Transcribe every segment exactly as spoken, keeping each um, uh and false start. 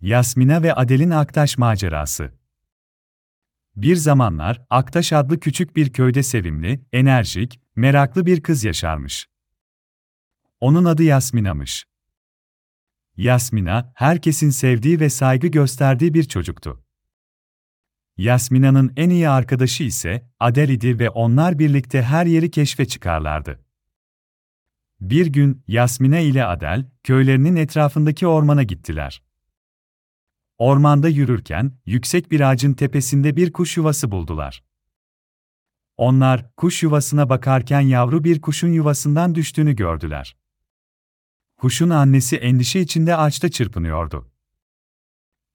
Yasmina ve Adel'in Aktaş macerası. Bir zamanlar, Aktaş adlı küçük bir köyde sevimli, enerjik, meraklı bir kız yaşarmış. Onun adı Yasmina'mış. Yasmina, herkesin sevdiği ve saygı gösterdiği bir çocuktu. Yasmina'nın en iyi arkadaşı ise Adel idi ve onlar birlikte her yeri keşfe çıkarlardı. Bir gün, Yasmina ile Adel, köylerinin etrafındaki ormana gittiler. Ormanda yürürken, yüksek bir ağacın tepesinde bir kuş yuvası buldular. Onlar, kuş yuvasına bakarken yavru bir kuşun yuvasından düştüğünü gördüler. Kuşun annesi endişe içinde ağaçta çırpınıyordu.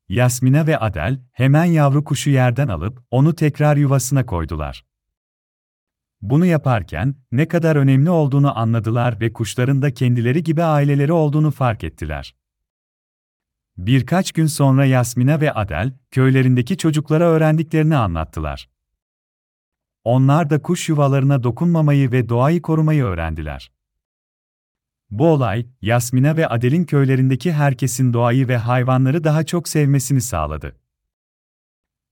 Yasmina ve Adel, hemen yavru kuşu yerden alıp, onu tekrar yuvasına koydular. Bunu yaparken, ne kadar önemli olduğunu anladılar ve kuşların da kendileri gibi aileleri olduğunu fark ettiler. Birkaç gün sonra Yasmina ve Adel, köylerindeki çocuklara öğrendiklerini anlattılar. Onlar da kuş yuvalarına dokunmamayı ve doğayı korumayı öğrendiler. Bu olay, Yasmina ve Adel'in köylerindeki herkesin doğayı ve hayvanları daha çok sevmesini sağladı.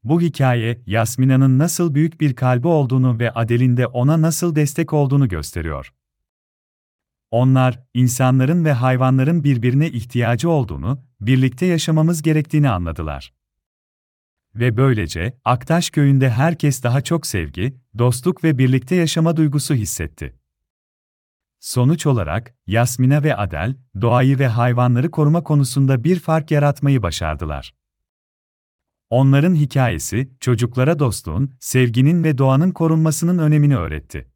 Bu hikaye, Yasmina'nın nasıl büyük bir kalbi olduğunu ve Adel'in de ona nasıl destek olduğunu gösteriyor. Onlar, insanların ve hayvanların birbirine ihtiyacı olduğunu, birlikte yaşamamız gerektiğini anladılar. Ve böylece, Aktaş köyünde herkes daha çok sevgi, dostluk ve birlikte yaşama duygusu hissetti. Sonuç olarak, Yasmina ve Adel, doğayı ve hayvanları koruma konusunda bir fark yaratmayı başardılar. Onların hikayesi, çocuklara dostluğun, sevginin ve doğanın korunmasının önemini öğretti.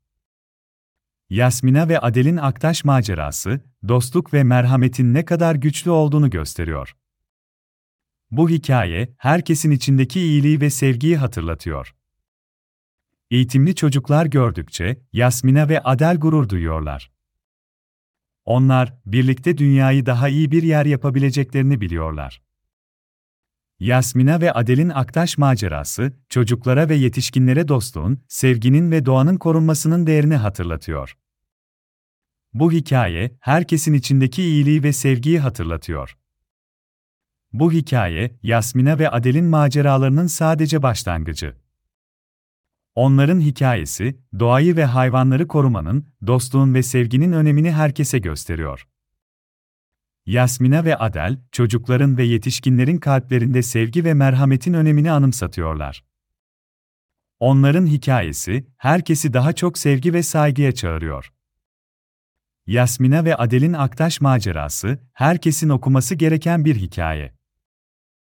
Yasmina ve Adel'in Aktaş macerası, dostluk ve merhametin ne kadar güçlü olduğunu gösteriyor. Bu hikaye, herkesin içindeki iyiliği ve sevgiyi hatırlatıyor. Eğitimli çocuklar gördükçe, Yasmina ve Adel gurur duyuyorlar. Onlar, birlikte dünyayı daha iyi bir yer yapabileceklerini biliyorlar. Yasmina ve Adel'in Aktaş macerası, çocuklara ve yetişkinlere dostluğun, sevginin ve doğanın korunmasının değerini hatırlatıyor. Bu hikaye, herkesin içindeki iyiliği ve sevgiyi hatırlatıyor. Bu hikaye, Yasmina ve Adel'in maceralarının sadece başlangıcı. Onların hikayesi, doğayı ve hayvanları korumanın, dostluğun ve sevginin önemini herkese gösteriyor. Yasmina ve Adel, çocukların ve yetişkinlerin kalplerinde sevgi ve merhametin önemini anımsatıyorlar. Onların hikayesi, herkesi daha çok sevgi ve saygıya çağırıyor. Yasmina ve Adel'in Aktaş macerası, herkesin okuması gereken bir hikaye.